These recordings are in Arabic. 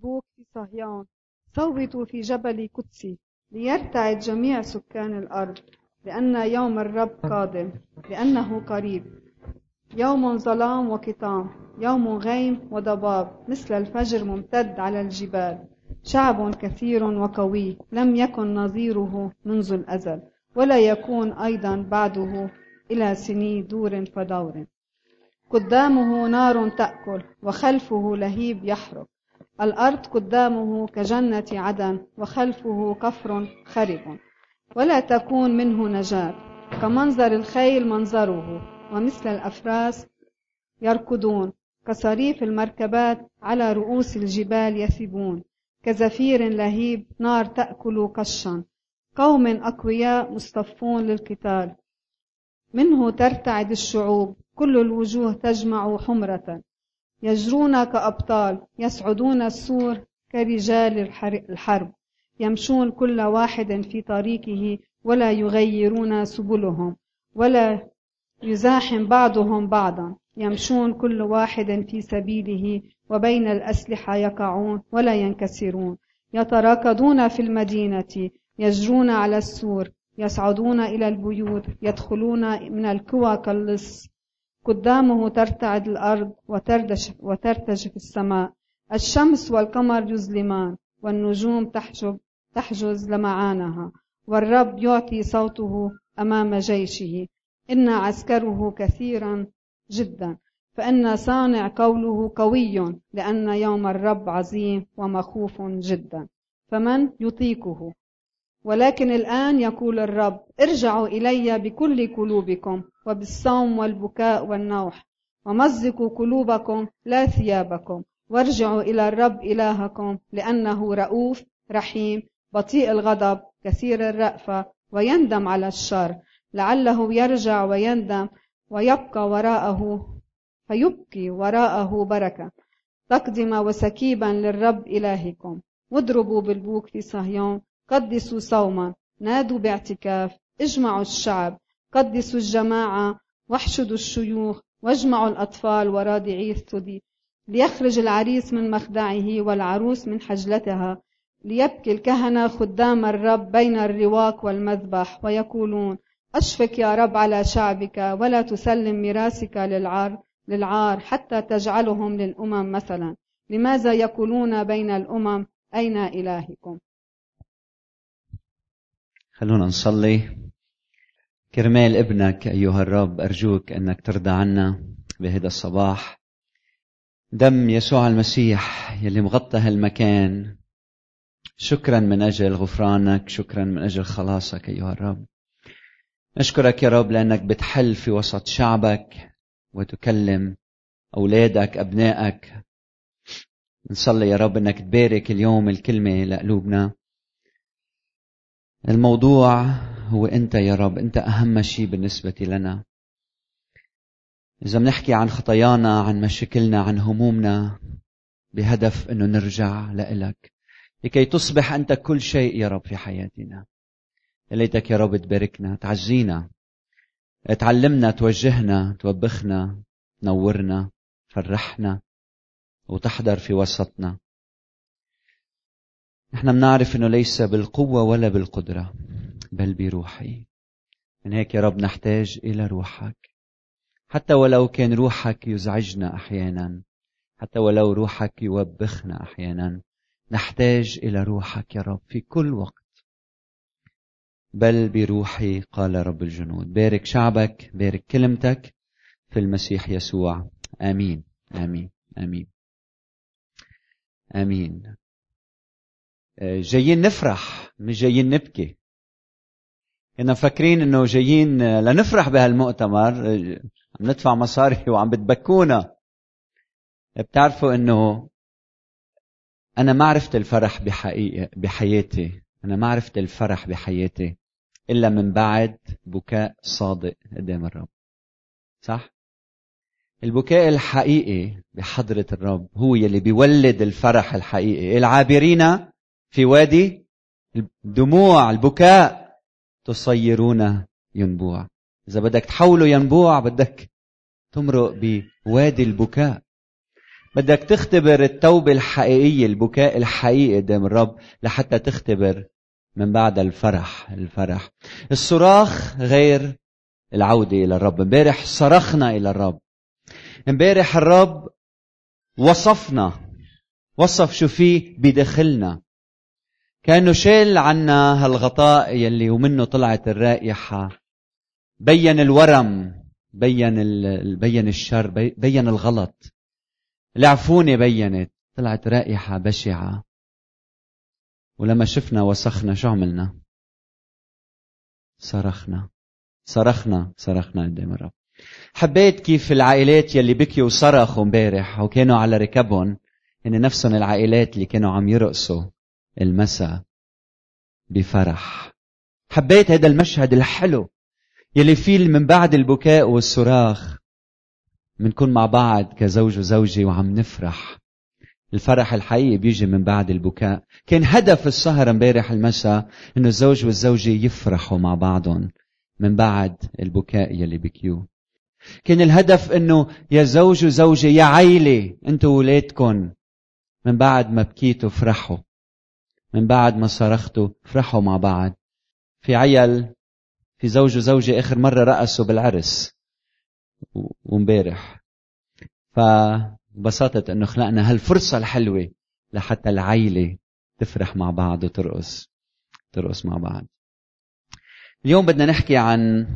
الشبوك في صهيون، صوتوا في جبل قدسي ليرتعد جميع سكان الأرض، لأن يوم الرب قادم، لأنه قريب. يوم ظلام وكتام، يوم غيم وضباب، مثل الفجر ممتد على الجبال. شعب كثير وقوي لم يكن نظيره منذ الأزل، ولا يكون أيضا بعده إلى سني دور فدور. قدامه نار تأكل، وخلفه لهيب يحرق. الأرض قدامه كجنة عدن، وخلفه كفر خرب، ولا تكون منه نجاة. كمنظر الخيل منظره، ومثل الأفراس يركضون، كصريف المركبات على رؤوس الجبال يثبون. كزفير لهيب نار تأكل قشا، قوم أقوياء مصطفون للقتال. منه ترتعد الشعوب، كل الوجوه تجمع حمرة. يجرون كأبطال، يصعدون السور كرجال الحرب. يمشون كل واحد في طريقه، ولا يغيرون سبلهم، ولا يزاحم بعضهم بعضا. يمشون كل واحد في سبيله، وبين الأسلحة يقعون ولا ينكسرون. يتراكضون في المدينة، يجرون على السور، يصعدون إلى البيوت، يدخلون من الكوى كاللص. قدامه ترتعد الأرض وترتجف السماء. الشمس والقمر يظلمان، والنجوم تحجز لمعانها. والرب يعطي صوته أمام جيشه، إن عسكره كثيرا جدا. فإن صانع قوله قوي، لأن يوم الرب عظيم ومخوف جدا، فمن يطيقه؟ ولكن الآن يقول الرب: ارجعوا إلي بكل قلوبكم، وبالصوم والبكاء والنوح، ومزقوا قلوبكم لا ثيابكم، وارجعوا إلى الرب إلهكم، لأنه رؤوف رحيم، بطيء الغضب، كثير الرأفة، ويندم على الشر. لعله يرجع ويندم، ويبقى وراءه فيبقي وراءه بركة، تقدمة وسكيبا للرب إلهكم. واضربوا بالبوق في صهيون، قدسوا صوما، نادوا باعتكاف، اجمعوا الشعب، قدسوا الجماعة، واحشدوا الشيوخ، واجمعوا الأطفال ورادعي الثدي، ليخرج العريس من مخدعه والعروس من حجلتها. ليبكي الكهنة خدام الرب بين الرواق والمذبح، ويقولون: أشفق يا رب على شعبك، ولا تسلم ميراثك للعار حتى تجعلهم للأمم مثلا. لماذا يقولون بين الأمم: أين إلهكم؟ خلونا نصلي. كرمال ابنك أيها الرب، أرجوك أنك ترضى عنا بهذا الصباح. دم يسوع المسيح يلي مغطى هالمكان، شكرا من أجل غفرانك، شكرا من أجل خلاصك أيها الرب. نشكرك يا رب لأنك بتحل في وسط شعبك وتكلم أولادك أبنائك. نصلي يا رب أنك تبارك اليوم الكلمة لقلوبنا. الموضوع هو أنت يا رب، أنت أهم شيء بالنسبة لنا. إذا بنحكي عن خطايانا، عن مشاكلنا، عن همومنا، بهدف أنه نرجع لإلك لكي تصبح أنت كل شيء يا رب في حياتنا. ليتك يا رب تباركنا، تعزينا، تعلمنا، توجهنا، توبخنا، نورنا، فرحنا، وتحضر في وسطنا. نحن بنعرف أنه ليس بالقوة ولا بالقدرة، بل بروحي. من هيك يا رب نحتاج إلى روحك، حتى ولو كان روحك يزعجنا أحيانا، حتى ولو روحك يوبخنا أحيانا. نحتاج إلى روحك يا رب في كل وقت. بل بروحي قال رب الجنود. بارك شعبك، بارك كلمتك، في المسيح يسوع، آمين آمين آمين آمين. جايين نفرح، مش جايين نبكي. كنا مفكرين انه جايين لنفرح بهالمؤتمر، عم ندفع مصاري وعم بتبكونا. بتعرفوا انه انا ما عرفت الفرح بحياتي، انا ما عرفت الفرح بحياتي الا من بعد بكاء صادق قدام الرب. صح؟ البكاء الحقيقي بحضرة الرب هو يلي بيولد الفرح الحقيقي. العابرين في وادي الدموع البكاء تصيرون ينبوع. إذا بدك تحوله ينبوع، بدك تمرق بوادي البكاء. بدك تختبر التوبة الحقيقية، البكاء الحقيقي قدام الرب، لحتى تختبر من بعد الفرح. الصراخ غير العودة إلى الرب. امبارح صرخنا إلى الرب، امبارح الرب وصف شو فيه بداخلنا، كأنه شال عنا هالغطاء يلي ومنه طلعت الرائحة، بين الورم، بين الشر، بين الغلط، العفونة بينت، طلعت رائحة بشعة. ولما شفنا وسخنا شو عملنا؟ صرخنا قدام الرب. حبيت كيف العائلات يلي بكيوا وصرخوا امبارح وكانوا على ركبهم ان نفسهم العائلات اللي كانوا عم يرقصوا المساء بفرح. حبيت هذا المشهد الحلو يلي فيه من بعد البكاء والصراخ منكون مع بعض كزوج وزوجي وعم نفرح. الفرح الحقيقي بيجي من بعد البكاء. كان هدف السهرة امبارح المساء انه الزوج والزوجة يفرحوا مع بعضهم من بعد البكاء يلي بكيو. كان الهدف انه يا زوج وزوجة، يا عيلة، انتوا ولادكن من بعد ما بكيتوا فرحوا، من بعد ما صرختوا فرحوا مع بعض. في زوج وزوجة اخر مرة رقصوا بالعرس ومبارح، فبسطت انه خلقنا هالفرصة الحلوة لحتى العيلة تفرح مع بعض وترقص مع بعض. اليوم بدنا نحكي عن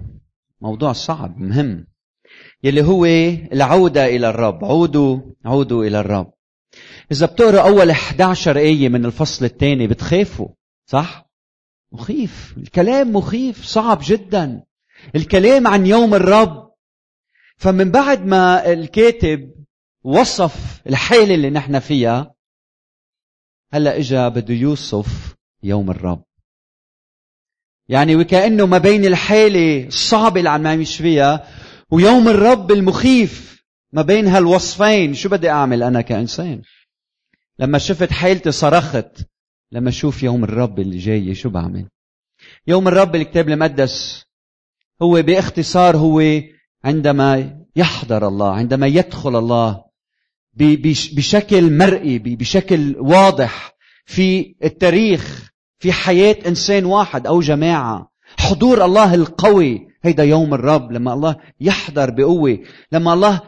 موضوع صعب مهم يلي هو العودة إلى الرب. عودوا إلى الرب. إذا بتقرأ أول 11 آية من الفصل الثاني بتخافوا، صح؟ مخيف الكلام، مخيف، صعب جدا الكلام عن يوم الرب. فمن بعد ما الكاتب وصف الحالة اللي نحن فيها، هلأ إجا بده يوصف يوم الرب. يعني وكأنه ما بين الحالة الصعبة اللي عم يعيش فيها ويوم الرب المخيف، ما بين هالوصفين شو بدي أعمل أنا كإنسان؟ لما شفت حالتي صرخت، لما أشوف يوم الرب اللي جاي شو بعمل؟ يوم الرب الكتاب المقدس هو باختصار هو عندما يحضر الله، عندما يدخل الله بشكل مرئي، بشكل واضح في التاريخ، في حياة إنسان واحد أو جماعة. حضور الله القوي هيدا يوم الرب، لما الله يحضر بقوة، لما الله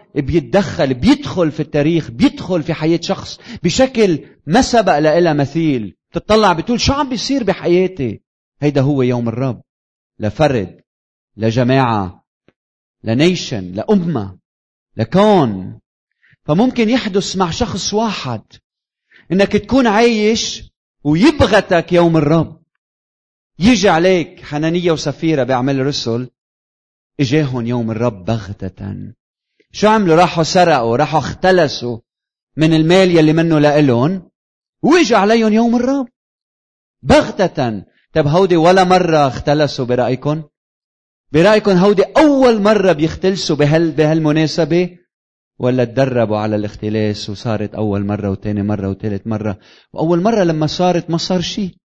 بيدخل في التاريخ، بيدخل في حياة شخص بشكل ما سبق لها مثيل. تطلع بتقول شو عم بيصير بحياتي؟ هيدا هو يوم الرب، لفرد، لجماعة، لنيشن، لأمة، لكون. فممكن يحدث مع شخص واحد انك تكون عايش ويبغتك يوم الرب يجي عليك. حنانية وسفيرة بأعمال الرسل اجاهن يوم الرب بغتة. شو عملوا؟ راحوا سرقوا، راحوا اختلسوا من المال يلي منه لإلهم، واجي عليهم يوم الرب بغتة. طب هودي ولا مرة اختلسوا برأيكم هودي أول مرة بيختلسوا بهالمناسبة؟ ولا تدربوا على الاختلاس وصارت أول مرة وتاني مرة وتالت مرة؟ وأول مرة لما صارت ما صار شي،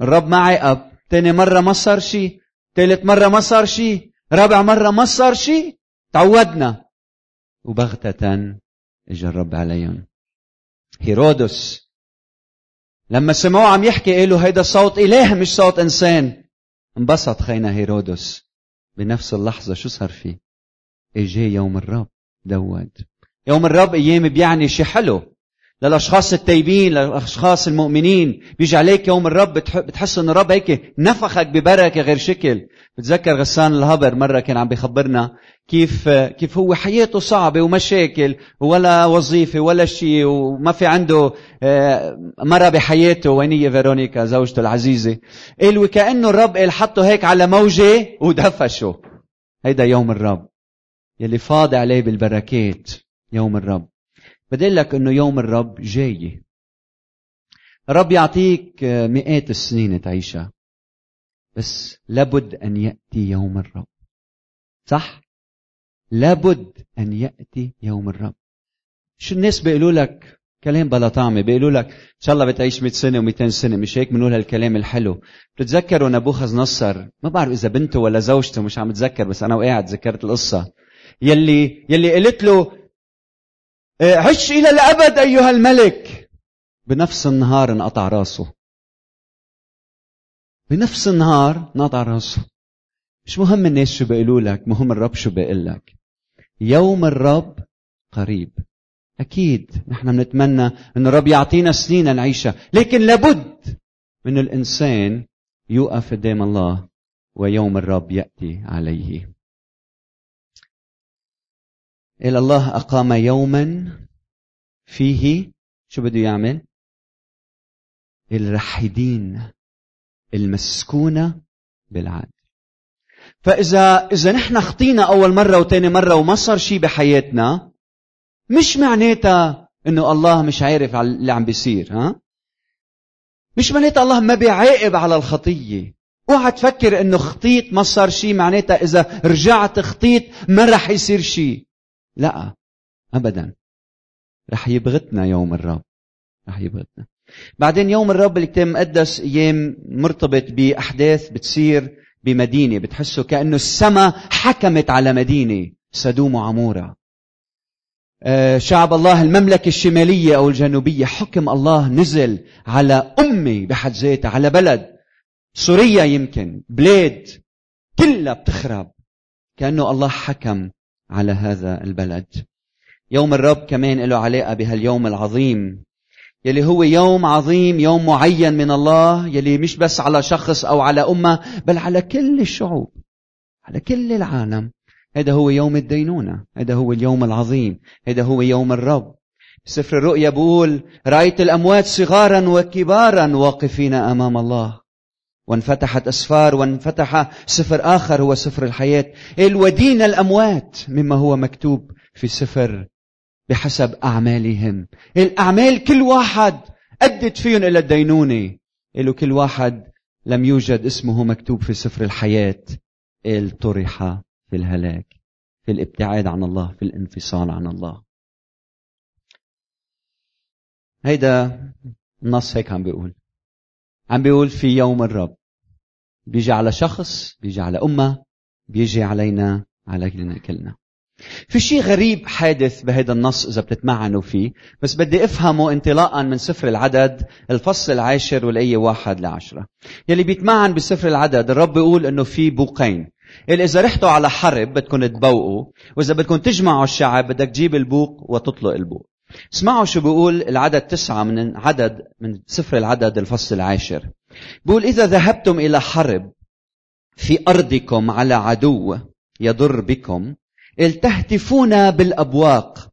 الرب ما عاقب. تاني مرة ما صار شي، تالت مرة ما صار شي، رابع مرة ما صار شي، تعودنا. وبغتة اجى الرب عليهم. هيرودس لما سمعوه عم يحكي قالوا هيدا صوت إله مش صوت إنسان. انبسط خينا هيرودس. بنفس اللحظة شو صار فيه؟ اجي يوم الرب. يوم الرب ايام بيعني شي حلو للاشخاص التايبين، للاشخاص المؤمنين. بيجي عليك يوم الرب بتحس ان الرب هيك نفخك ببركه غير شكل. بتذكر غسان الهبر مره كان عم بيخبرنا كيف هو حياته صعبه ومشاكل ولا وظيفه ولا شيء، وما في عنده مره بحياته، وينيه فيرونيكا زوجته العزيزه. قال وكانه الرب قال حطه هيك على موجه ودفشه. هيدا يوم الرب يلي فاض عليه بالبركات. يوم الرب بدل لك انه يوم الرب جاي. الرب يعطيك مئات السنين تعيشها، بس لابد ان يأتي يوم الرب، صح؟ لابد ان يأتي يوم الرب. شو الناس بيقولوا لك كلام بلا طعمه، بيقولوا لك ان شاء الله بتعيش 100 سنه و200 سنه، مش هيك بنقول هالكلام الحلو؟ بتتذكروا نبوخذ نصر، ما بعرف اذا بنته ولا زوجته، مش عم اتذكر، بس انا وقاعد ذكرت القصه يلي قلت له عش إلى الأبد أيها الملك. بنفس النهار انقطع راسه. بنفس النهار انقطع راسه. مش مهم الناس شو بيقولوا لك، مهم الرب شو بيقول لك. يوم الرب قريب. أكيد نحن بنتمنى أن الرب يعطينا سنين نعيشها، لكن لابد من الإنسان يوقف قدام الله ويوم الرب يأتي عليه. إلى الله أقام يوما فيه شو بده يعمل؟ الرحيدين المسكونة بالعدل. فإذا نحن خطينا أول مرة وتاني مرة وما صار شي بحياتنا، مش معناتها إنه الله مش عارف على اللي عم بيصير. مش معناتها الله ما بيعاقب على الخطية. اوعى تفكر إنه خطيت ما صار شي معناتها إذا رجعت خطيت ما رح يصير شي. لا أبدا، رح يبغتنا يوم الرب، رح يبغتنا. بعدين يوم الرب الكتاب المقدس أيام مرتبط بأحداث بتصير بمدينة، بتحسوا كأنه السماء حكمت على مدينة سدوم وعمورة. شعب الله المملكة الشمالية أو الجنوبية، حكم الله نزل على أمة بحد ذاتها، على بلد سوريا، يمكن بلاد كلها بتخرب، كأنه الله حكم على هذا البلد. يوم الرب كمان له علاقة بهاليوم العظيم يلي هو يوم عظيم، يوم معين من الله يلي مش بس على شخص أو على أمة، بل على كل الشعوب، على كل العالم. هذا هو يوم الدينونة، هذا هو اليوم العظيم، هذا هو يوم الرب. سفر الرؤيا بقول رأيت الأموات صغارا وكبارا واقفين أمام الله، وانفتحت أسفار، وانفتح سفر آخر هو سفر الحياة. ودين الأموات مما هو مكتوب في سفر بحسب أعمالهم. الأعمال كل واحد أدت فيهم إلى الدينونة، كل واحد لم يوجد اسمه مكتوب في سفر الحياة، طرح في الهلاك، في الابتعاد عن الله، في الانفصال عن الله. هيدا النص هيك عم بيقول في يوم الرب بيجي على شخص، بيجي على أمة، بيجي علينا، على كلنا. في شيء غريب حادث بهذا النص إذا بتتمعنوا فيه، بس بدي أفهمه انطلاقا من سفر العدد الفصل 10 والآية 1-10 يلي بيتمعن بسفر العدد. الرب بيقول إنه في بوقين، اللي إذا رحتوا على حرب بدكم تبوقوا، وإذا بدكم تجمعوا الشعب بدك تجيب البوق وتطلق البوق. اسمعوا شو بيقول العدد 9 من سفر العدد الفصل 10. بيقول إذا ذهبتم إلى حرب في أرضكم على عدو يضر بكم، التهتفون بالأبواق،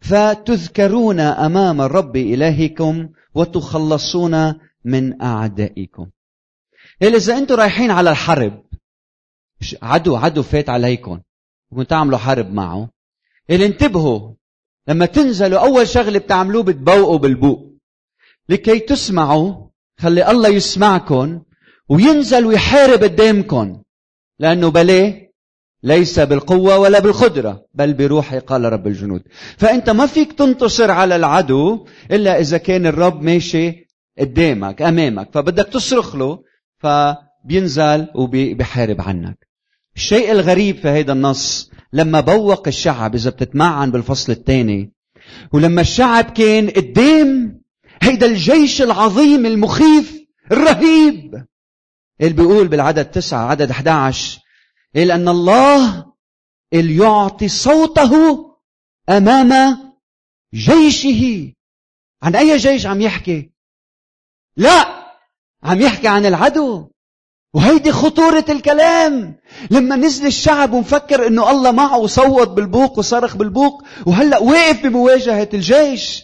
فتذكرون أمام الرب إلهكم وتخلصون من أعدائكم. إذا أنتم رايحين على الحرب، عدو فات عليكم وكنت تعملوا حرب معه، انتبهوا لما تنزلوا أول شغل بتعملوه بتبوقوا بالبوق لكي تسمعوا، خلي الله يسمعكم وينزل ويحارب قدامكم، لأنه بليه ليس بالقوة ولا بالقدرة بل بروحي قال رب الجنود. فأنت ما فيك تنتصر على العدو إلا إذا كان الرب ماشي قدامك أمامك، فبدك تصرخ له فبينزل وبيحارب عنك. الشيء الغريب في هذا النص لما بوق الشعب، إذا بتتمعن بالفصل 2، ولما الشعب كان قدام هيدا الجيش العظيم المخيف الرهيب، اللي بيقول بالعدد 9 عدد 11 لأن الله اللي يعطي صوته أمام جيشه. عن أي جيش عم يحكي؟ لا، عم يحكي عن العدو. وهيدي خطورة الكلام. لما نزل الشعب ومفكر إنه الله معه وصوت بالبوق وصرخ بالبوق، وهلأ واقف بمواجهة الجيش،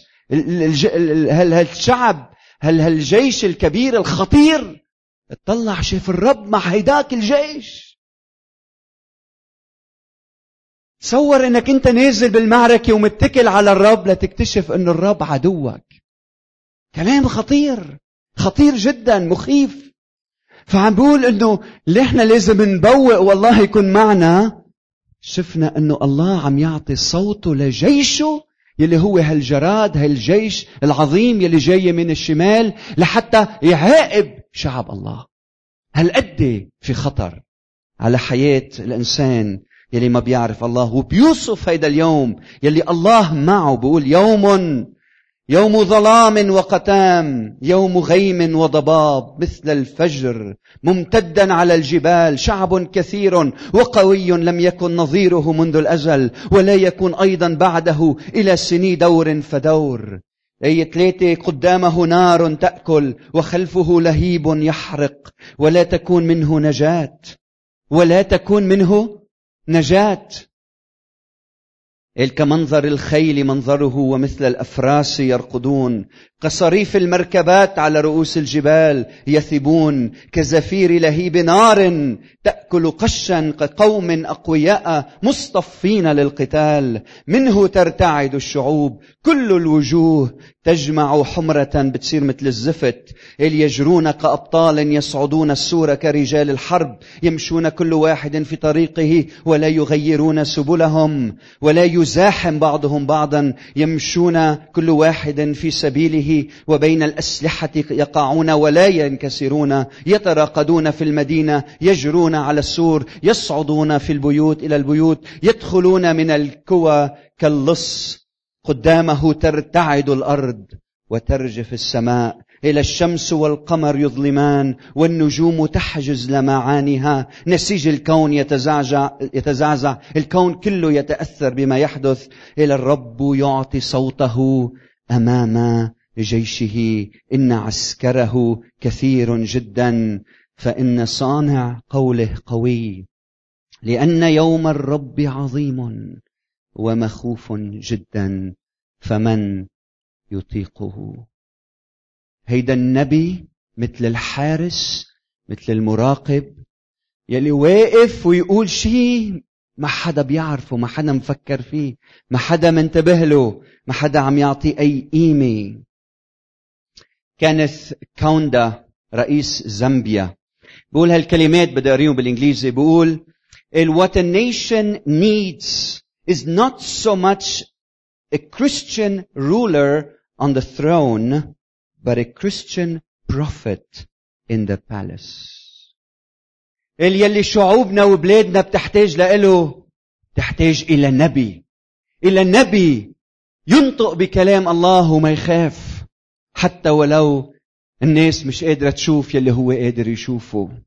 هالشعب، هالجيش الكبير الخطير. اطلع شاف الرب مع هيداك الجيش. تصور انك انت نازل بالمعركة ومتكل على الرب لتكتشف ان الرب عدوك. كلام خطير، خطير جدا، مخيف. فعم بيقول انه احنا لازم نبوق والله يكون معنا. شفنا انه الله عم يعطي صوته لجيشه يلي هو هالجراد، هالجيش العظيم يلي جاي من الشمال لحتى يعاقب شعب الله. هالقد في خطر على حياة الانسان يلي ما بيعرف الله وبيوصف هيدا اليوم يلي الله معه بيقول يوم ظلام وقتام، يوم غيم وضباب مثل الفجر، ممتدا على الجبال، شعب كثير وقوي لم يكن نظيره منذ الأزل ولا يكون أيضا بعده إلى السنين دور فدور. أي 3 قدامه نار تأكل وخلفه لهيب يحرق ولا تكون منه نجاة. كمنظر الخيل منظره ومثل الأفراس يرقدون، كصريف المركبات على رؤوس الجبال يثبون، كزفير لهيب نار تأكل قشا كقوم أقوياء مصطفين للقتال، منه ترتعد الشعوب كل الوجوه تجمع حمرة بتصير مثل الزفت، يجرون كأبطال يصعدون السور كرجال الحرب، يمشون كل واحد في طريقه ولا يغيرون سبلهم ولا يزاحم بعضهم بعضا، يمشون كل واحد في سبيله وبين الأسلحة يقعون ولا ينكسرون، يتراقدون في المدينة، يجرون على السور، يصعدون في البيوت إلى البيوت، يدخلون من الكوى كاللص. قدامه ترتعد الأرض وترجف السماء، إلى الشمس والقمر يظلمان والنجوم تحجز لمعانها، نسيج الكون يتزعزع، الكون كله يتأثر بما يحدث. إلى الرب يعطي صوته أمام جيشه، إن عسكره كثير جدا، فإن صانع قوله قوي، لأن يوم الرب عظيم ومخوف جدا فمن يطيقه. هيدا النبي مثل الحارس، مثل المراقب يلي واقف ويقول شيء ما حدا بيعرفه، ما حدا مفكر فيه، ما حدا منتبه له، ما حدا عم يعطي أي قيمة. كينيث كاوندا رئيس زامبيا بقول هالكلمات، بدي أقريهم بالإنجليزي، بقول What a nation needs is not so much a Christian ruler on the throne but a Christian prophet in the palace. يلي شعوبنا وبلادنا بتحتاج لإله، تحتاج إلى نبي، إلى نبي ينطق بكلام الله وما يخاف، حتى ولو الناس مش قادرة تشوف يلي هو قادر يشوفه.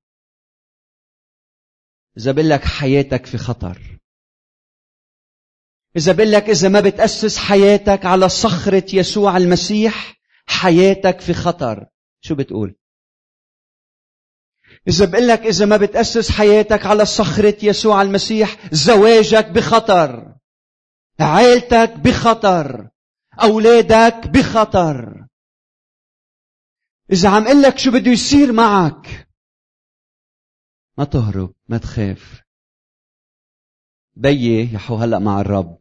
إذا بقول لك حياتك في خطر، إذا بقول لك إذا ما بتأسس حياتك على صخرة يسوع المسيح حياتك في خطر، شو بتقول؟ إذا بقلك إذا ما بتأسس حياتك على صخرة يسوع المسيح زواجك بخطر، عائلتك بخطر، أولادك بخطر. إذا عم قلك شو بده يصير معك، ما تهرب، ما تخاف. بيي يحو هلأ مع الرب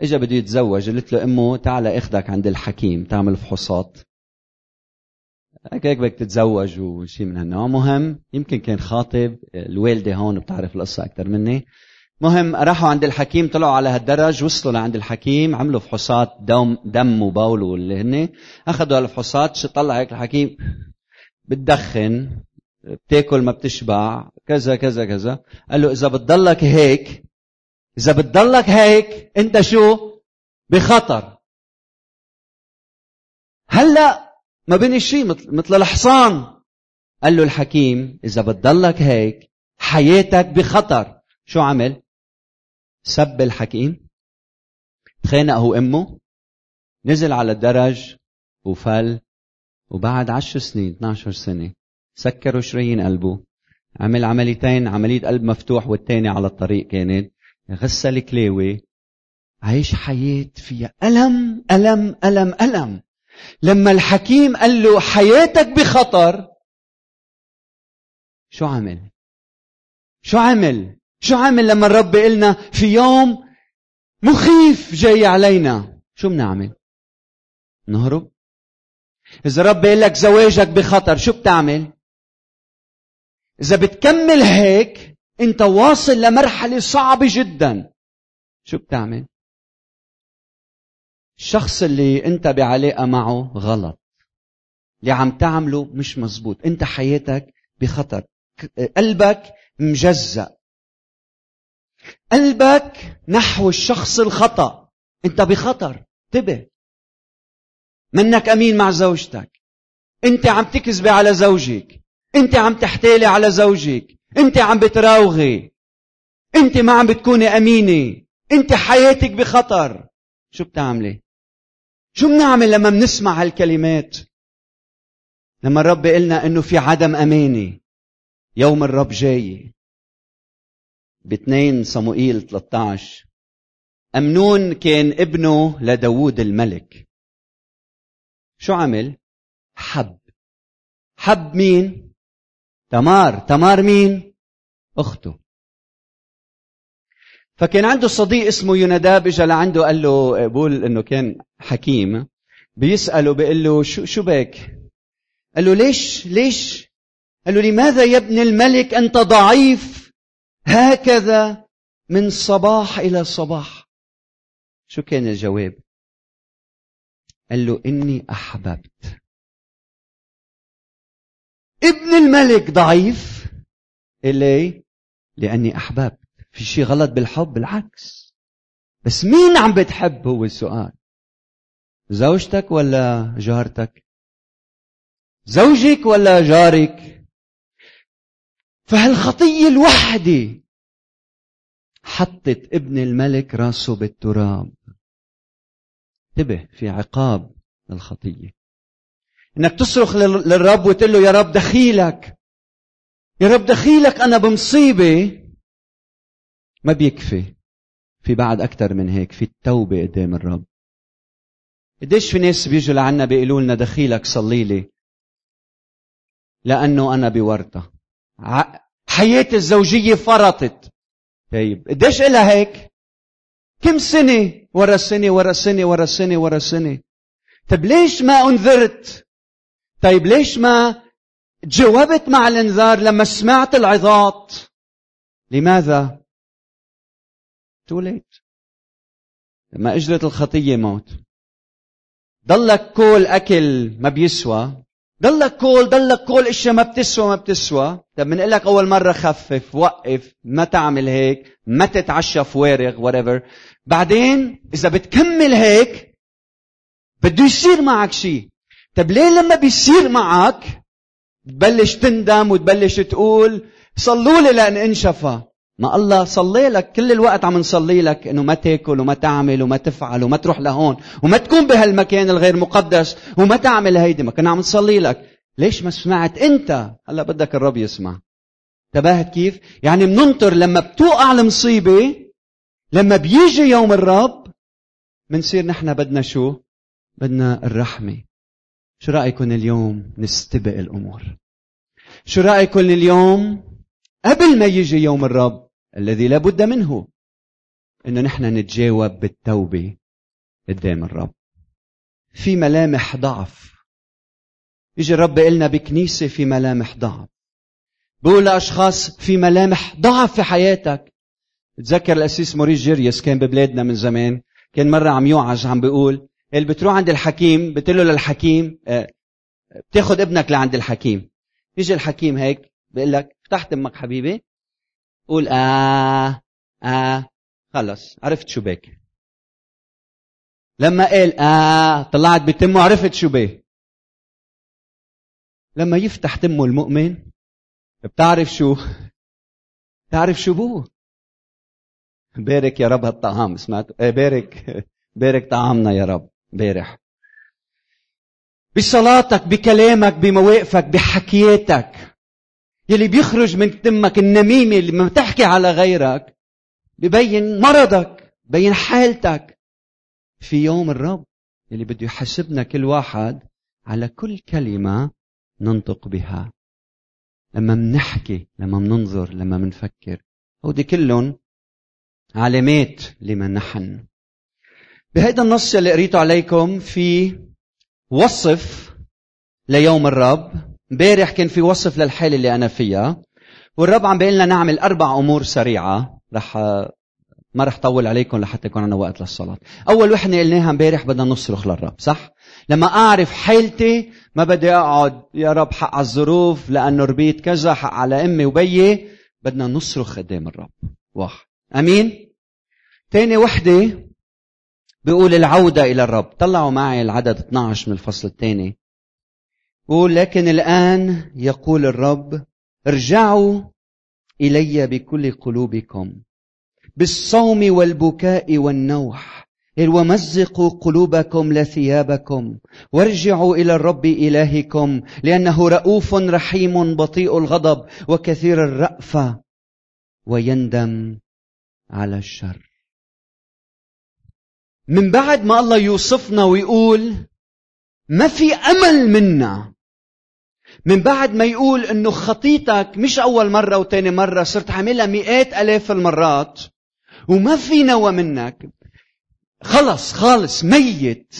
اجا بده يتزوج، قلت له امه تعال اخدك عند الحكيم تعمل فحوصات، هيك بدك تتزوج وشي من هالنوع. مهم يمكن كان خاطب، الوالده هون بتعرف القصه اكثر مني. مهم راحوا عند الحكيم، طلعوا على هالدرج، وصلوا لعند الحكيم، عملوا فحوصات دم وبول واللي هن، اخذوا هالفحوصات. شو طلع هيك الحكيم؟ بتدخن، بتاكل ما بتشبع، كذا كذا كذا. قال له إذا بتضلك هيك أنت شو؟ بخطر. هلأ ما بني شي مثل الحصان. قال له الحكيم إذا بتضلك هيك حياتك بخطر. شو عمل؟ سب الحكيم، تخانقه أمه، نزل على الدرج وفل، وبعد 10 سنين 12 سنة سكروا شرايين قلبه، عمل عمليتين، عملية قلب مفتوح والتاني على الطريق، كانت غسل كلاوي. عايش حياة فيها ألم ألم ألم ألم. لما الحكيم قال له حياتك بخطر، شو عمل؟ لما الرب قلنا في يوم مخيف جاي علينا شو بنعمل؟ نهرب؟ إذا الرب قال لك زواجك بخطر شو بتعمل؟ إذا بتكمل هيك انت واصل لمرحلة صعبة جدا، شو بتعمل؟ الشخص اللي انت بعلاقة معه غلط، اللي عم تعمله مش مزبوط، انت حياتك بخطر، قلبك مجزأ، قلبك نحو الشخص الخطأ، انت بخطر، انتبه. منك امين مع زوجتك، انت عم تكذبي على زوجك، انت عم تحتالي على زوجك، انت عم بتراوغي، انت ما عم بتكوني امينه، انت حياتك بخطر. شو بتعملي؟ شو بنعمل لما بنسمع هالكلمات؟ لما الرب قلنا انه في عدم امانه، يوم الرب جاي. ب2 صموئيل 13 امنون كان ابنه لداود الملك، شو عمل؟ حب مين؟ تمار مين؟ اخته. فكان عنده صديق اسمه يوناداب، اجى لعنده قال له، بقول انه كان حكيم، بيساله بيقول له شو بك؟ قال له ليش؟ قال له لماذا يا ابن الملك انت ضعيف هكذا من صباح الى صباح؟ شو كان الجواب؟ قال له اني احببت. ابن الملك ضعيف إلي لأني أحببت. في شيء غلط بالحب؟ بالعكس. بس مين عم بتحب هو السؤال؟ زوجتك ولا جارتك؟ زوجك ولا جارك؟ فهالخطية الوحدة حطت ابن الملك راسه بالتراب. انتبه، في عقاب للخطية. انك تصرخ للرب وتقول له يا رب دخيلك انا بمصيبه، ما بيكفي، في بعد اكتر من هيك، في التوبه قدام الرب. قديش في ناس بيجوا لعنا بيقولوا لنا دخيلك صلي لي لانه انا بورطه، حياتي الزوجيه فرطت. طيب قديش إلها هيك؟ كم سنه ورا سنه ورا سنه ورا سنه ورا سنه. طيب ليش ما انذرت؟ طيب ليش ما جاوبت مع الانذار لما سمعت العظات؟ لماذا؟ توليت. لما اجرت الخطية موت، ضلك كل اكل ما بيسوى، ضلك كل اشياء ما بتسوى. طيب بنقول لك اول مرة خفف، وقف، ما تعمل هيك، ما تتعشى فوارغ، whatever. بعدين اذا بتكمل هيك بده يصير معك شيء. طب ليه لما بيصير معك تبلش تندم وتبلش تقول صلوا لي لأن انشفى؟ ما الله صلي لك كل الوقت، عم نصلي لك انه ما تاكل وما تعمل وما تفعل وما تروح لهون وما تكون بهالمكان الغير مقدس وما تعمل هيدي، ما كنا عم نصلي لك. ليش ما سمعت انت؟ هلا بدك الرب يسمع. تباهت كيف؟ يعني مننطر لما بتوقع المصيبة، لما بيجي يوم الرب منصير نحن بدنا شو؟ بدنا الرحمة. شو رأيكم اليوم نستبق الأمور؟ شو رأيكم اليوم قبل ما يجي يوم الرب الذي لا بد منه، إنه نحن نتجاوب بالتوبة قدام الرب؟ في ملامح ضعف، يجي الرب إلنا بكنيسة في ملامح ضعف، بقول لأشخاص في ملامح ضعف في حياتك. تذكر الأسيس موريس جيريس كان ببلادنا من زمان، كان مرة عم يوعظ عم بيقول اللي بتروح عند الحكيم بتقول له للحكيم بتاخد ابنك لعند الحكيم، يجي الحكيم هيك بيقول لك فتحت امك حبيبي، قول خلص عرفت شو بك. لما قال طلعت بتمه عرفت شو بك. لما يفتح تمه المؤمن بتعرف شو بوه. بارك يا رب هالطعام، سمعت؟ بارك طعامنا يا رب، بارح بصلاتك، بكلامك، بمواقفك، بحكياتك. يلي بيخرج من تمك النميمة اللي ما بتحكي على غيرك ببين مرضك، ببين حالتك. في يوم الرب يلي بده يحاسبنا كل واحد على كل كلمة ننطق بها، لما منحكي، لما مننظر، لما منفكر. هودي كلهم علامات لما نحن. بهذا النص اللي قريته عليكم في وصف ليوم الرب. بارح كان في وصف للحالة اللي أنا فيها، والرب عم بيقلنا نعمل 4 أمور سريعة. ما رح طول عليكم لحتى يكون عنا وقت للصلاة. أول وحدة قلناها بارح، بدنا نصرخ للرب، صح؟ لما أعرف حالتي ما بدي أقعد يا رب حق على الظروف لأنه ربيت كذا، حق على أمي وبيي. بدنا نصرخ قدام الرب. واحد، أمين؟ تاني وحدة بيقول العودة إلى الرب. طلعوا معي العدد 12 من الفصل الثاني. بيقول لكن الآن يقول الرب ارجعوا إلي بكل قلوبكم بالصوم والبكاء والنوح ومزقوا قلوبكم لثيابكم وارجعوا إلى الرب إلهكم لأنه رؤوف رحيم بطيء الغضب وكثير الرأفة ويندم على الشر. من بعد ما الله يوصفنا ويقول ما في أمل منا، من بعد ما يقول إنه خطيتك مش أول مرة وتاني مرة، صرت عاملها مئات آلاف المرات وما في نوى منك، خلص خالص ميت،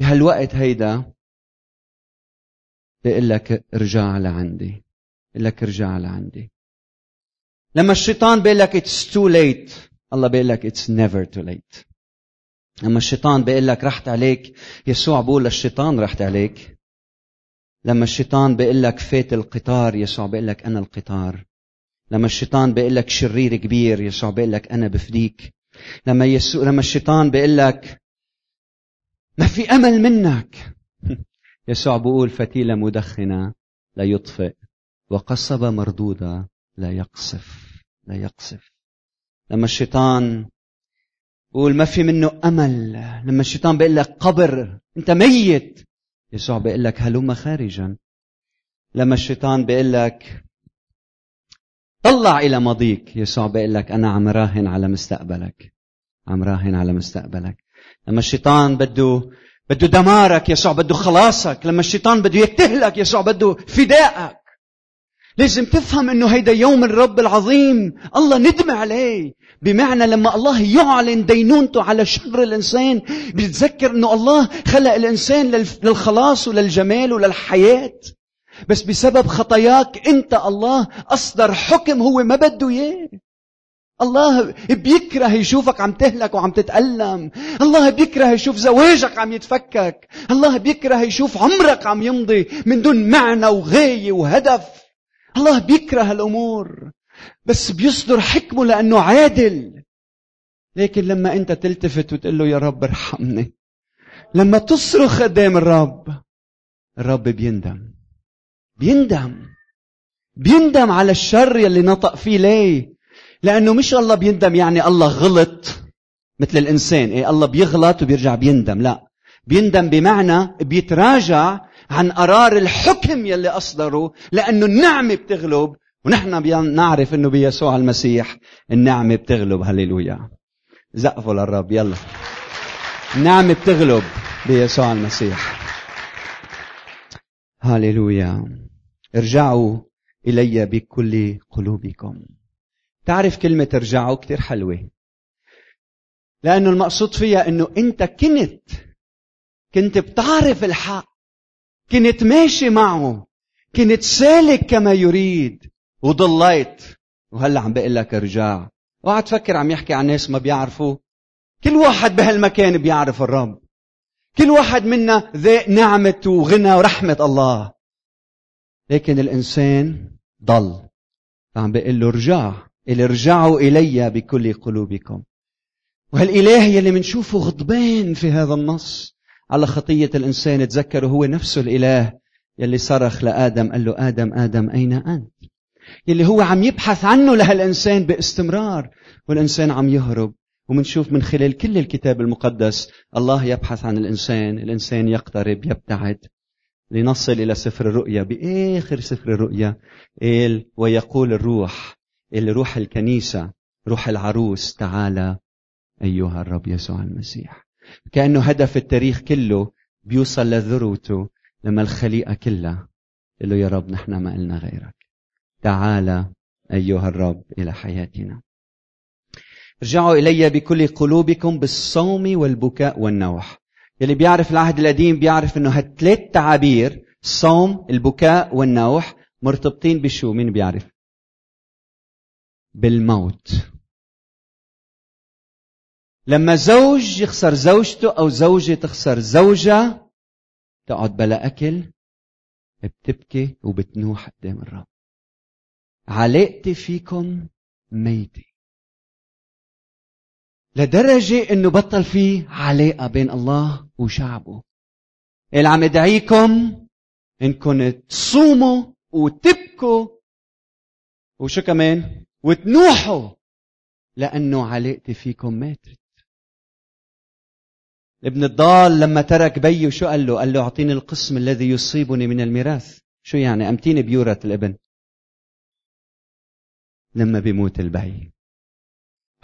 بهالوقت هيدا بيقول لك ارجع لعندي. بيقول لك ارجع لعندي. لما الشيطان بيقول لك it's too late، الله بيقول لك it's never too late. لما الشيطان بيقول لك رحت عليك، يسوع بيقول للشيطان رحت عليك. لما الشيطان بيقول لك فات القطار، يسوع بيقول لك أنا القطار. لما الشيطان بيقول لك شرير كبير، يسوع بيقول لك أنا بفديك. لما الشيطان بيقول لك ما في أمل منك، يسوع بيقول فتيلة مدخنة لا يطفئ وقصبة مردودة لا يقصف. لما الشيطان بيقول ما في منه أمل، لما الشيطان بيقول لك قبر أنت ميت، يسوع بيقول لك هلم خارجا. لما الشيطان بيقول لك طلع إلى ماضيك، يسوع بيقول لك أنا عم راهن على مستقبلك، عم راهن على مستقبلك. لما الشيطان بده دمارك، يسوع بده خلاصك. لما الشيطان بده يتهلك، يسوع بده فدائك. لازم تفهم إنه هيدا يوم الرب العظيم، الله ندم عليه. بمعنى لما الله يعلن دينونته على شر الإنسان، بيتذكر إنه الله خلق الإنسان للخلاص وللجمال وللحياة، بس بسبب خطاياك أنت الله أصدر حكم هو ما بده إياه. الله بيكره يشوفك عم تهلك وعم تتألم. الله بيكره يشوف زواجك عم يتفكك. الله بيكره يشوف عمرك عم يمضي من دون معنى وغاية وهدف. الله بيكره الأمور، بس بيصدر حكمه لأنه عادل. لكن لما أنت تلتفت وتقول له يا رب ارحمني، لما تصرخ قدام الرب، الرب بيندم على الشر يلي نطق فيه. ليه؟ لأنه مش الله بيندم يعني الله غلط مثل الإنسان. إيه الله بيغلط وبيرجع بيندم؟ لا، بيندم بمعنى بيتراجع عن قرار الحكم يلي أصدره، لأنه النعمة بتغلب، ونحن نعرف أنه بيسوع المسيح النعمة بتغلب. هللويا، زقفوا للرب، يلا النعمة بتغلب بيسوع المسيح. هللويا، ارجعوا إلي بكل قلوبكم. تعرف كلمة ارجعوا كتير حلوة، لأنه المقصود فيها أنه أنت كنت بتعرف الحق، كنت ماشي معه، كنت سالك كما يريد، وضليت، وهلأ عم بقول لك ارجع. اوعى تفكر عم يحكي عن ناس ما بيعرفوا، كل واحد بهالمكان بيعرف الرب، كل واحد منا ذاق نعمة وغنى ورحمة الله، لكن الإنسان ضل. فعم بقول له ارجعوا إلي بكل قلوبكم. وهالإله يلي منشوفه غضبان في هذا النص على خطية الإنسان، تذكروا هو نفسه الإله يلي صرخ لآدم قال له آدم أين أنت؟ يلي هو عم يبحث عنه لهالإنسان باستمرار، والإنسان عم يهرب. ومنشوف من خلال كل الكتاب المقدس الله يبحث عن الإنسان، الإنسان يقترب يبتعد، لنصل إلى سفر الرؤيا. بآخر سفر الرؤيا قال ويقول الروح، الروح الكنيسة، روح العروس، تعالى أيها الرب يسوع المسيح. كأنه هدف التاريخ كله بيوصل لذروته لما الخليقة كلها قال له يا رب نحن ما قلنا غيرك، تعالى أيها الرب إلى حياتنا. ارجعوا إلي بكل قلوبكم بالصوم والبكاء والنوح. يلي بيعرف العهد القديم بيعرف انه هالثلاث تعابير، الصوم، البكاء والنوح، مرتبطين بشو؟ مين بيعرف؟ بالموت. لما زوج يخسر زوجته او زوجة تخسر زوجها، تقعد بلا اكل، بتبكي وبتنوح قدام الرب. علاقتي فيكم ميتة، لدرجة انه بطل فيه علاقة بين الله وشعبه. اللي عم ادعيكم انكم تصوموا وتبكوا وشو كمان وتنوحوا لانه علاقتي فيكم ماتت. ابن الضال لما ترك بيه شو قال له؟ قال له اعطيني القسم الذي يصيبني من الميراث. شو يعني؟ امتيني بيورة الابن لما بيموت البي.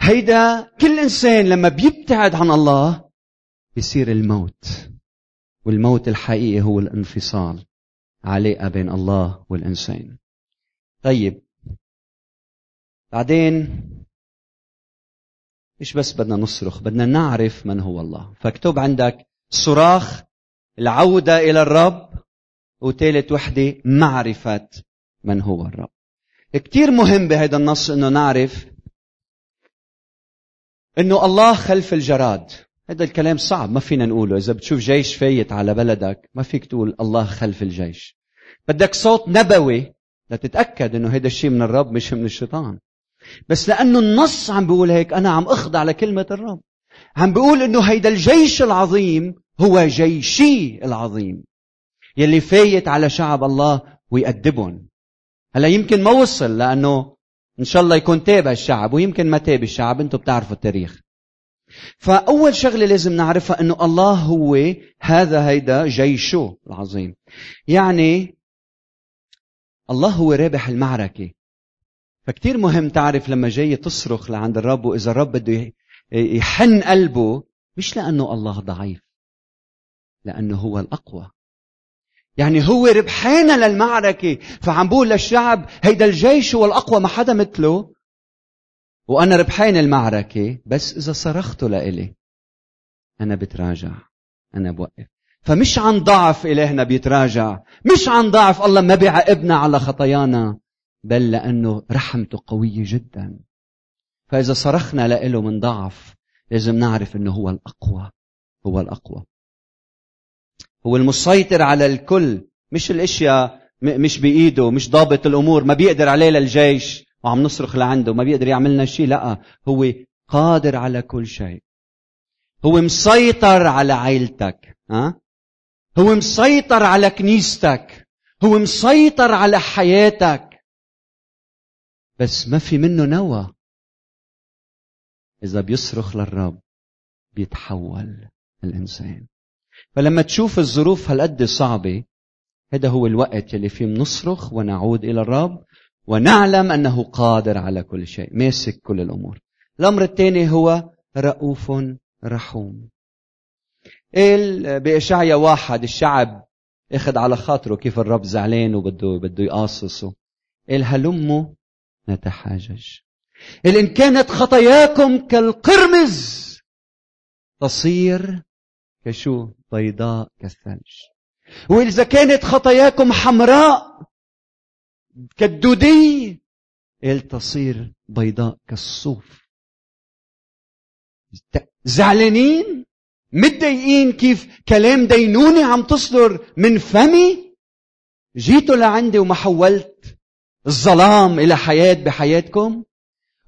هيدا كل انسان لما بيبتعد عن الله بيصير الموت، والموت الحقيقي هو الانفصال، علاقة بين الله والانسان. طيب بعدين مش بس بدنا نصرخ، بدنا نعرف من هو الله. فاكتب عندك صراخ، العودة إلى الرب، وثالث وحدة معرفة من هو الرب. كتير مهم بهذا النص إنه نعرف إنه الله خلف الجراد. هذا الكلام صعب ما فينا نقوله. إذا بتشوف جيش فايت على بلدك ما فيك تقول الله خلف الجيش. بدك صوت نبوي لتتأكد إنه هذا الشيء من الرب مش من الشيطان. بس لأنه النص عم بيقول هيك أنا عم أخضع لكلمة الرب. عم بيقول إنه هيدا الجيش العظيم هو جيشي العظيم يلي فايت على شعب الله ويأدبهم. هلا يمكن ما وصل لأنه إن شاء الله يكون تابع الشعب، ويمكن ما تابع الشعب، أنتوا بتعرفوا التاريخ. فأول شغلة لازم نعرفها إنه الله هو هيدا جيشه العظيم. يعني الله هو رابح المعركة. فكتير مهم تعرف لما جاي تصرخ لعند الرب، وإذا الرب بده يحن قلبه مش لأنه الله ضعيف، لأنه هو الأقوى. يعني هو ربحانا للمعركة. فعم بقول للشعب هيدا الجيش هو الأقوى، ما حدا مثله، وأنا ربحان المعركة. بس إذا صرخته لإلي أنا بتراجع، أنا بوقف. فمش عن ضعف إلهنا بيتراجع، مش عن ضعف الله ما بيعاقبنا على خطايانا، بل لأنه رحمته قوية جدا. فإذا صرخنا لإله من ضعف لازم نعرف أنه هو الأقوى. هو الأقوى، هو المسيطر على الكل، مش الأشياء مش بإيده، مش ضابط الأمور، ما بيقدر عليه للجيش وعم نصرخ لعنده، ما بيقدر يعملنا شيء. لا، هو قادر على كل شيء. هو مسيطر على عائلتك، هو مسيطر على كنيستك، هو مسيطر على حياتك. بس ما في منه نوى. إذا بيصرخ للرب بيتحول الإنسان. فلما تشوف الظروف هالقد صعبة، هذا هو الوقت اللي فيه نصرخ ونعود إلى الرب ونعلم أنه قادر على كل شيء، ماسك كل الأمور. الأمر الثاني هو رؤوف رحوم. بإشعيا 1 الشعب أخذ على خاطره كيف الرب زعلان وبده يقاصصه. هلموا نتحاجج، إن كانت خطاياكم كالقرمز تصير كشو بيضاء كالثلج، وإذا كانت خطاياكم حمراء كالدودي تصير بيضاء كالصوف. زعلانين متضايقين كيف كلام دينوني عم تصدر من فمي، جيتوا لعندي وما حولت الظلام إلى حياة بحياتكم،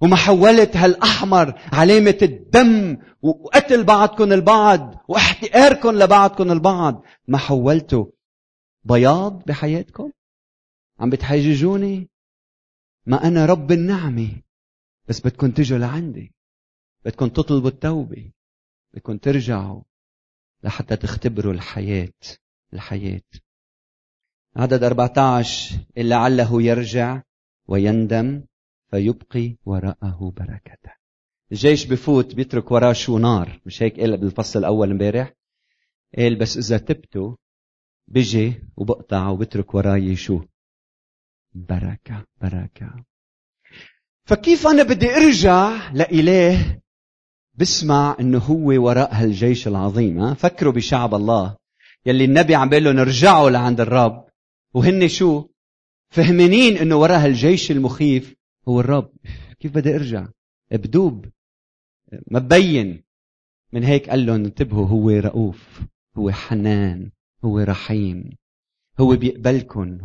وما حولت هالأحمر علامة الدم وقتل بعضكم البعض واحتقاركم لبعضكم البعض، ما حولته بياض بحياتكم. عم بتحججوني، ما أنا رب النعمة. بس بدكم تجوا لعندي، بدكم تطلبوا التوبة، بدكم ترجعوا لحتى تختبروا الحياة. عدد 14، إلا علّه يرجع ويندم فيبقي وراءه بركته. الجيش بفوت بيترك وراه شو؟ نار. مش هيك قال بالفصل الأول امبارح؟ قال بس إذا تبتوا بيجي وبقطع وبترك وراي شو؟ بركة. بركة. فكيف أنا بدي أرجع لإله بسمع إنه هو وراء هالجيش العظيم؟ فكروا بشعب الله يلي النبي عم بيقول له نرجعوا لعند الرب، وهن شو فهمانين انه وراء الجيش المخيف هو الرب. كيف بدي ارجع؟ بدوب، مبين. من هيك قال لهم انتبهوا، هو رؤوف، هو حنان، هو رحيم، هو بيقبلكن،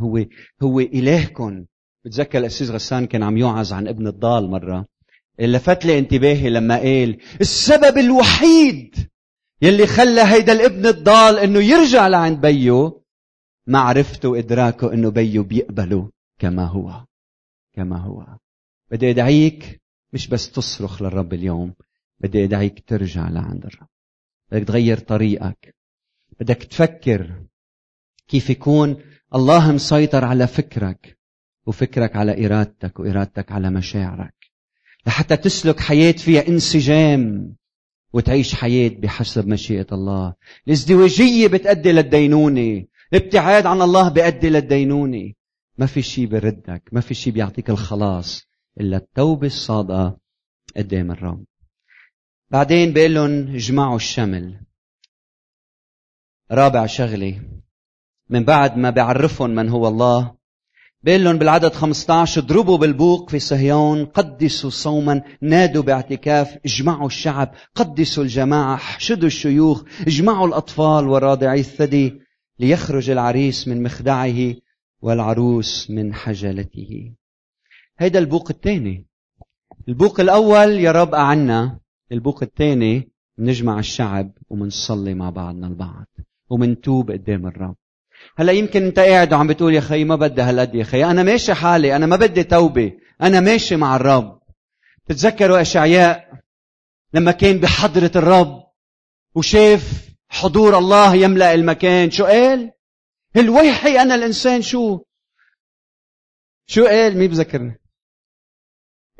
هو إلهكن. بتذكر الأستاذ غسان كان عم يوعظ عن ابن الضال مرة، اللي لفت لي انتباهي لما قال السبب الوحيد يلي خلى هيدا الابن الضال انه يرجع لعند بيو معرفته وادراكه انه بيو بيقبله كما هو. بدي ادعيك مش بس تصرخ للرب اليوم، بدي ادعيك ترجع لعند الرب. بدك تغير طريقك، بدك تفكر كيف يكون الله مسيطر على فكرك، وفكرك على إرادتك، وإرادتك على مشاعرك، لحتى تسلك حياة فيها انسجام وتعيش حياة بحسب مشيئة الله. الازدواجية بتأدي للدينونة، الابتعاد عن الله بيأدي للدينونة. ما في شيء بردك، ما في شيء بيعطيك الخلاص إلا التوبة الصادقة قدام الرب. بعدين بيقول لهم اجمعوا الشمل. رابع شغلة من بعد ما بعرفهم من هو الله، بيقول لهم بالعدد 15 اضربوا بالبوق في صهيون، قدسوا صوما، نادوا باعتكاف، اجمعوا الشعب، قدسوا الجماعة، احشدوا الشيوخ، اجمعوا الأطفال وراضعي الثدي، ليخرج العريس من مخدعه والعروس من حجلته. هيدا البوق الثاني. البوق الأول يا رب أعنا، البوق الثاني منجمع الشعب ومنصلي مع بعضنا البعض ومنتوب قدام الرب. هلا يمكن انت قاعد وعم بتقول يا خي ما بدي هالقد، يا خي انا ماشي حالي، انا ما بدي توبه، انا ماشي مع الرب. تتذكروا اشعياء لما كان بحضره الرب وشاف حضور الله يملا المكان، شو قال؟ الويحي انا الانسان، شو قال؟ مين بذكرني؟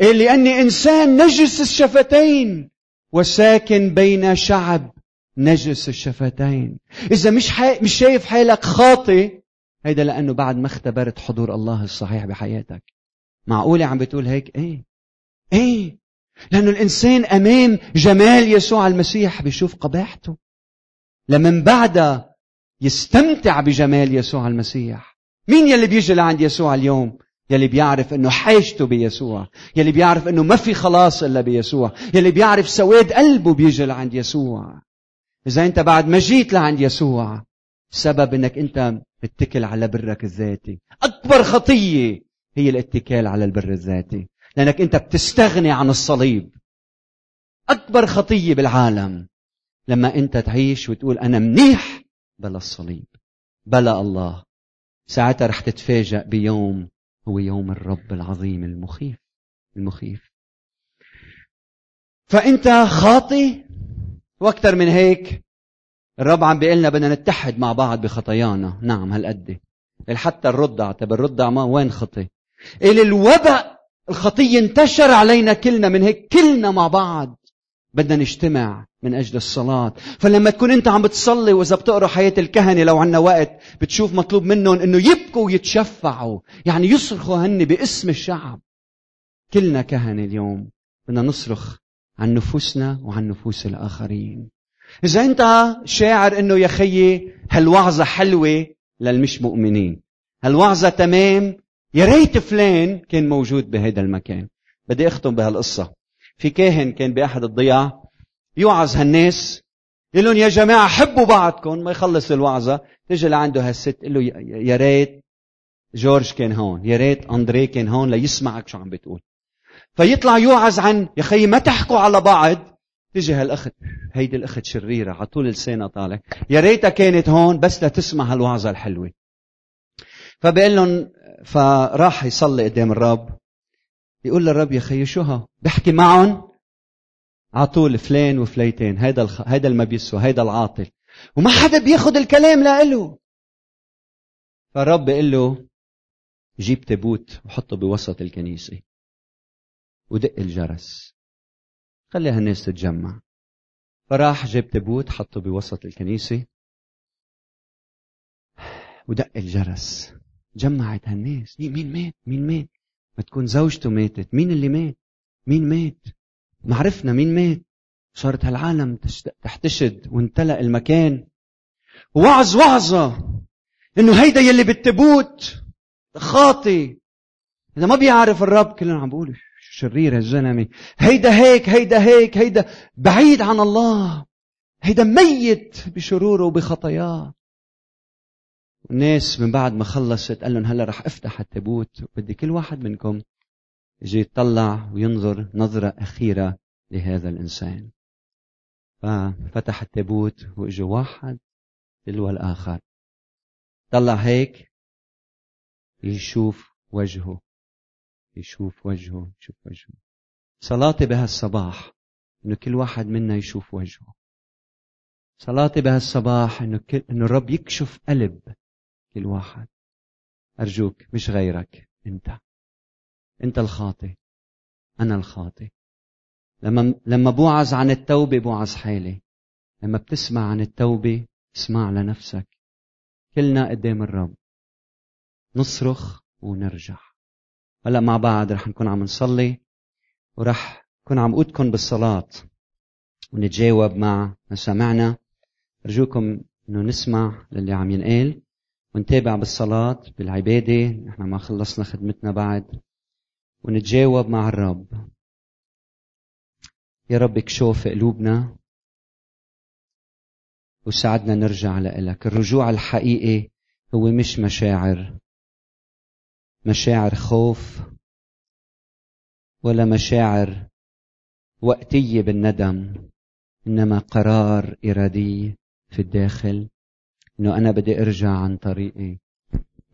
قال لاني انسان نجس الشفتين وساكن بين شعب نجس الشفتين. إذا مش شايف حالك خاطئ، هيدا لأنه بعد ما اختبرت حضور الله الصحيح بحياتك. معقولة عم بتقول هيك؟ ايه، لأنه الإنسان أمام جمال يسوع المسيح بيشوف قباحته، لمن بعدها يستمتع بجمال يسوع المسيح. مين يلي بيجي لعند يسوع اليوم؟ يلي بيعرف انه حاجته بيسوع، يلي بيعرف انه ما في خلاص الا بيسوع، يلي بيعرف سواد قلبه بيجي لعند يسوع. اذا انت بعد ما جيت لعند يسوع سبب انك انت بتتكل على برك الذاتي، اكبر خطيه هي الاتكال على البر الذاتي، لانك انت بتستغني عن الصليب. اكبر خطيه بالعالم لما انت تعيش وتقول انا منيح بلا الصليب بلا الله. ساعتها رح تتفاجأ بيوم هو يوم الرب العظيم المخيف. فأنت خاطئ، وأكثر من هيك الرب عم بيقلنا بدنا نتحد مع بعض بخطايانا. نعم هالقد، حتى الرضع. طب الرضع ما وين خطئ؟ إلى الوباء الخطية انتشر علينا كلنا، من هيك كلنا مع بعض بدنا نجتمع من أجل الصلاة. فلما تكون أنت عم بتصلي، وإذا بتقرأ حياة الكهنة لو عنا وقت بتشوف مطلوب منهم أنه يبكوا ويتشفعوا، يعني يصرخوا هن باسم الشعب. كلنا كهنة اليوم بدنا نصرخ عن نفوسنا وعن نفوس الآخرين. إذا أنت شاعر أنه يا خيي هالوعظة حلوة للمش مؤمنين، هالوعظة تمام، يا ريت فلان كان موجود بهذا المكان. بدي أختم بهالقصة. في كاهن كان بأحد الضياع يوعظ هالناس، يقول لهم يا جماعة حبوا بعضكم. ما يخلص الوعظة تجي لعنده هالست، قال له يا ريت جورج كان هون، يا ريت أندري كان هون ليسمعك شو عم بتقول. فيطلع يوعظ عن يا خي ما تحكوا على بعض، تجي هالأخت، هيدي الأخت شريرة على طول لسانها طالع، يا ريتها كانت هون بس لتسمع هالوعظة الحلوة. فبقول لهم، فراح يصلي قدام الرب، يقول للرب يا خي شوها بحكي معهم عطول فلان وفليتين، هيدا المبيسو، هيدا العاطل، وما حدا بياخد الكلام لإله. فالرب بيقول له جيب تابوت وحطه بوسط الكنيسة ودق الجرس، خلي هالناس تتجمع. فراح جاب تابوت حطه بوسط الكنيسة ودق الجرس، جمعت هالناس. مين مات؟ ما تكون زوجته ماتت. مين اللي مات؟ معرفنا مين مات. صارت هالعالم تحتشد وانتلأ المكان. وعظة انه هيدا يلي بالتابوت خاطي، اذا ما بيعرف الرب. كلنا عم بقول شرير هالزلمه، هيدا هيك، هيدا بعيد عن الله، هيدا ميت بشروره وبخطاياه. الناس من بعد ما خلصت قال لهم هلا رح افتح التابوت، وبدي كل واحد منكم يجي يطلع وينظر نظرة أخيرة لهذا الإنسان. ففتح التابوت وإجوا واحد تلو الآخر، طلع هيك يشوف وجهه. صلاتي بهالصباح إنه كل واحد منا يشوف وجهه. صلاتي بهالصباح إنه الرب يكشف قلب كل واحد. أرجوك مش غيرك، أنت الخاطئ، أنا الخاطئ. لما بوعظ عن التوبة بوعظ حالي، لما بتسمع عن التوبة اسمع لنفسك. كلنا قدام الرب نصرخ ونرجع. هلا مع بعض رح نكون عم نصلي، ورح كون عم قودكم بالصلاة ونتجاوب مع ما سمعنا. أرجوكم إنه نسمع للي عم ينقال ونتابع بالصلاة بالعبادة. نحن ما خلصنا خدمتنا بعد، ونتجاوب مع الرب. يا رب اكشف قلوبنا وساعدنا نرجع لإلك. الرجوع الحقيقي هو مش مشاعر خوف ولا مشاعر وقتية بالندم، إنما قرار إرادي في الداخل إنه أنا بدي أرجع عن طريقي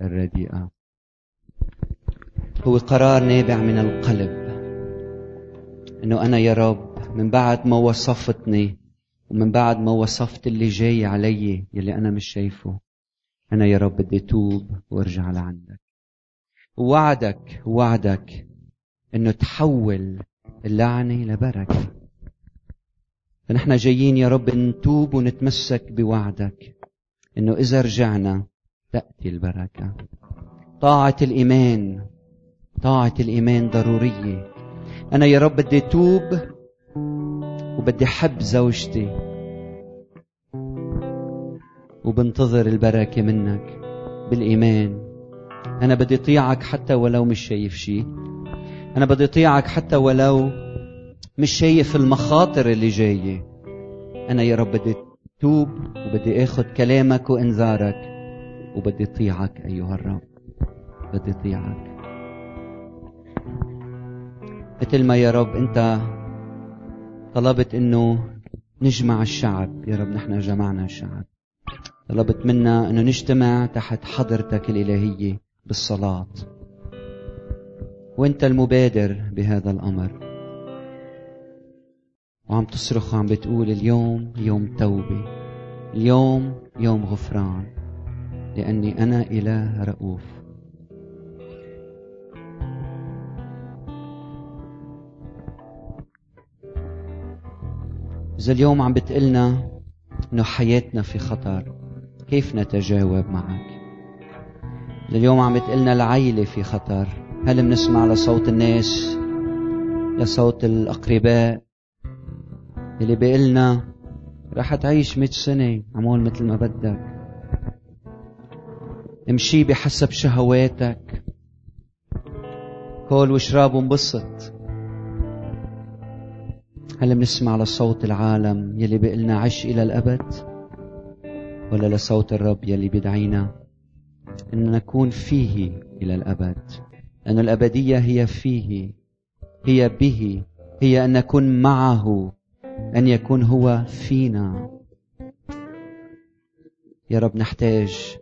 الرديئة. هو قرار نابع من القلب إنه أنا يا رب من بعد ما وصفتني ومن بعد ما وصفت اللي جاي علي يلي أنا مش شايفه، أنا يا رب بدي توب وارجع لعندك. وعدك إنه تحول اللعنة لبركة. فنحن جايين يا رب نتوب ونتمسك بوعدك إنه إذا رجعنا تأتي البركة. طاعة الإيمان ضرورية. أنا يا رب بدي توب وبدي حب زوجتي وبنتظر البركة منك بالإيمان. أنا بدي طيعك حتى ولو مش شايف شيء، أنا بدي طيعك حتى ولو مش شايف المخاطر اللي جاية. أنا يا رب بدي توب وبدي أخذ كلامك وإنذارك وبدي طيعك أيها الرب، بدي طيعك. مثل ما يا رب أنت طلبت إنه نجمع الشعب، يا رب نحن جمعنا الشعب. طلبت منا إنه نجتمع تحت حضرتك الإلهية بالصلاة، وأنت المبادر بهذا الأمر، وعم تصرخ وعم بتقول اليوم يوم توبة، اليوم يوم غفران، لأني أنا إله رؤوف. إذا اليوم عم بتقلنا إنه حياتنا في خطر، كيف نتجاوب معك؟ إذا اليوم عم بتقلنا العائلة في خطر، هل منسمع لصوت الناس، لصوت الأقرباء اللي بيقلنا راح تعيش 100 سنة عمول مثل ما بدك، امشي بحسب شهواتك، كل واشرب وانبسط؟ هل منسمع لصوت العالم يلي بيقلنا عش إلى الأبد، ولا لصوت الرب يلي بيدعينا أن نكون فيه إلى الأبد؟ أن الأبدية هي فيه، هي به، هي أن نكون معه، أن يكون هو فينا. يا رب نحتاج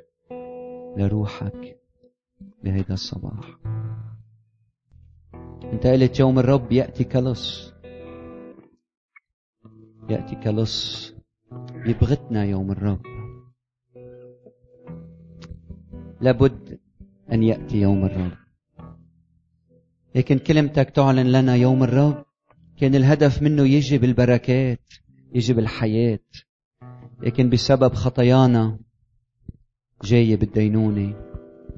لروحك بهذا الصباح. أنت قلت يوم الرب يأتي كلص. يبغتنا يوم الرب، لابد أن يأتي يوم الرب. لكن كلمتك تعلن لنا يوم الرب كان الهدف منه يجي بالبركات، يجي بالحياة، لكن بسبب خطايانا جاية بالدينونة.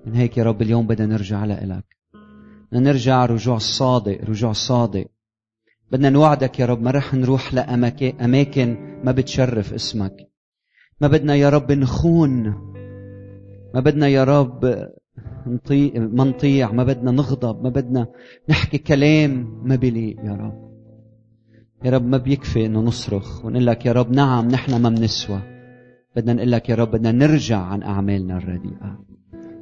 من هيك يا رب اليوم بدنا نرجع لإلك، بدنا نرجع رجوع صادق. بدنا نوعدك يا رب ما رح نروح لأماكن ما بتشرف اسمك. ما بدنا يا رب نخون، ما بدنا يا رب نطيع، ما بدنا نغضب، ما بدنا نحكي كلام ما بليق. يا رب ما بيكفي انه نصرخ ونقول لك يا رب نعم نحن ما منسوى، بدنا نقول لك يا رب بدنا نرجع عن اعمالنا الرديئة.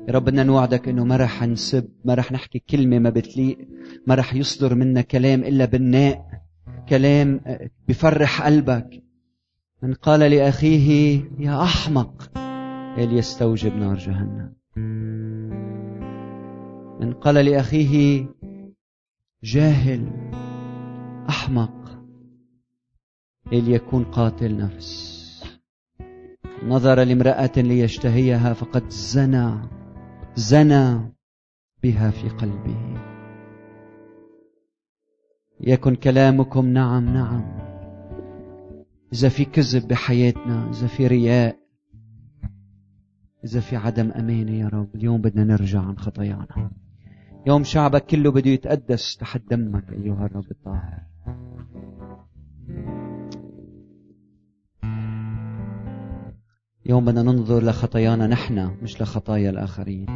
يا رب بدنا نوعدك انه ما رح نسب، ما رح نحكي كلمة ما بتليق، ما رح يصدر منا كلام الا بناء، كلام بفرح قلبك. من قال لأخيه يا أحمق ليستوجب نار جهنم، من قال لأخيه جاهل أحمق ليكون قاتل نفس، نظر لامرأة ليشتهيها فقد زنى بها في قلبه. يكن كلامكم نعم نعم. إذا في كذب بحياتنا، إذا في رياء، إذا في عدم أمانة، يا رب اليوم بدنا نرجع عن خطايانا. يوم شعبك كله بده يتقدس تحت دمك أيها الرب الطاهر. يوم بدنا ننظر لخطايانا نحن مش لخطايا الآخرين.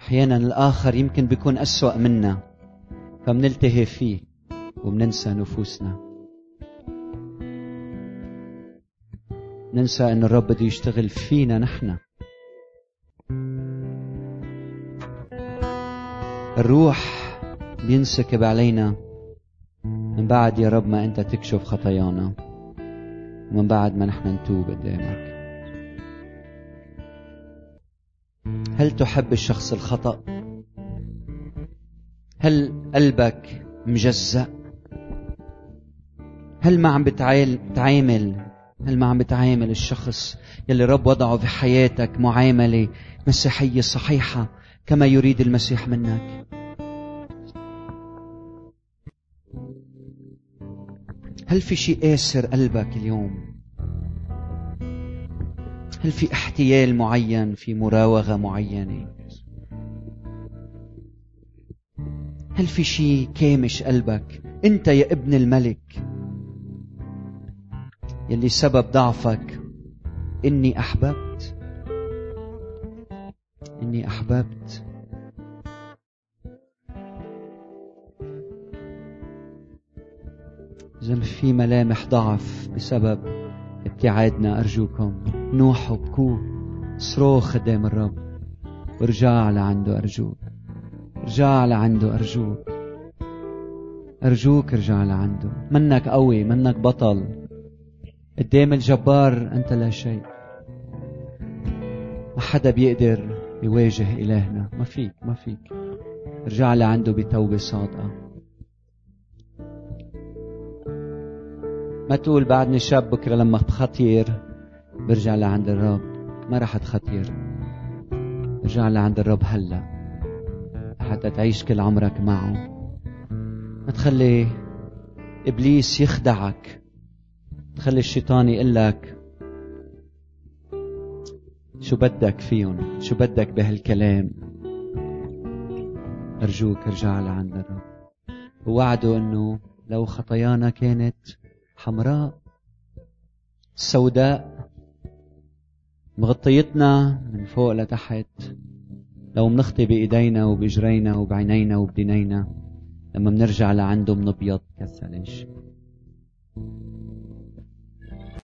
أحيانا الآخر يمكن بيكون أسوأ منا فمنلتهي فيه ومننسى نفوسنا، ننسى أن الرب بده يشتغل فينا نحن. الروح بينسكب علينا من بعد يا رب ما أنت تكشف خطايانا، ومن بعد ما نحن نتوب قدامك. هل تحب الشخص الخطأ؟ هل قلبك مجزأ؟ هل ما عم بتعامل الشخص يلي رب وضعه في حياتك معاملة مسيحية صحيحة كما يريد المسيح منك؟ هل في شيء قاسر قلبك اليوم؟ هل في احتيال معين، في مراوغة معينة؟ هل في شيء كامش قلبك؟ انت يا ابن الملك يلي سبب ضعفك إني أحببت. إذا في ملامح ضعف بسبب ابتعادنا، أرجوكم نوحوا، بكوا، صروخ قدام الرب وارجع لعنده. أرجوك ارجع لعنده، أرجوك ارجع لعنده. منك قوي، منك بطل، قدام الجبار أنت لا شيء. ما حدا بيقدر يواجه إلهنا، ما فيك. ارجع لعنده بتوبة صادقة. ما تقول بعدني شاب بكرة لما بخطير برجع لعند الرب، ما راح تخطير. ارجع لعند الرب هلا حتى تعيش كل عمرك معه. ما تخلي إبليس يخدعك، تخلي الشيطان يقلك شو بدك فيهم، شو بدك بهالكلام. أرجوك ارجع لعند الرب. ووعده أنه لو خطايانا كانت حمراء سوداء مغطيتنا من فوق لتحت، لو منخطي بإيدينا وبجرينا وبعينينا وبدنينا، لما منرجع لعنده منبيض كالثلج.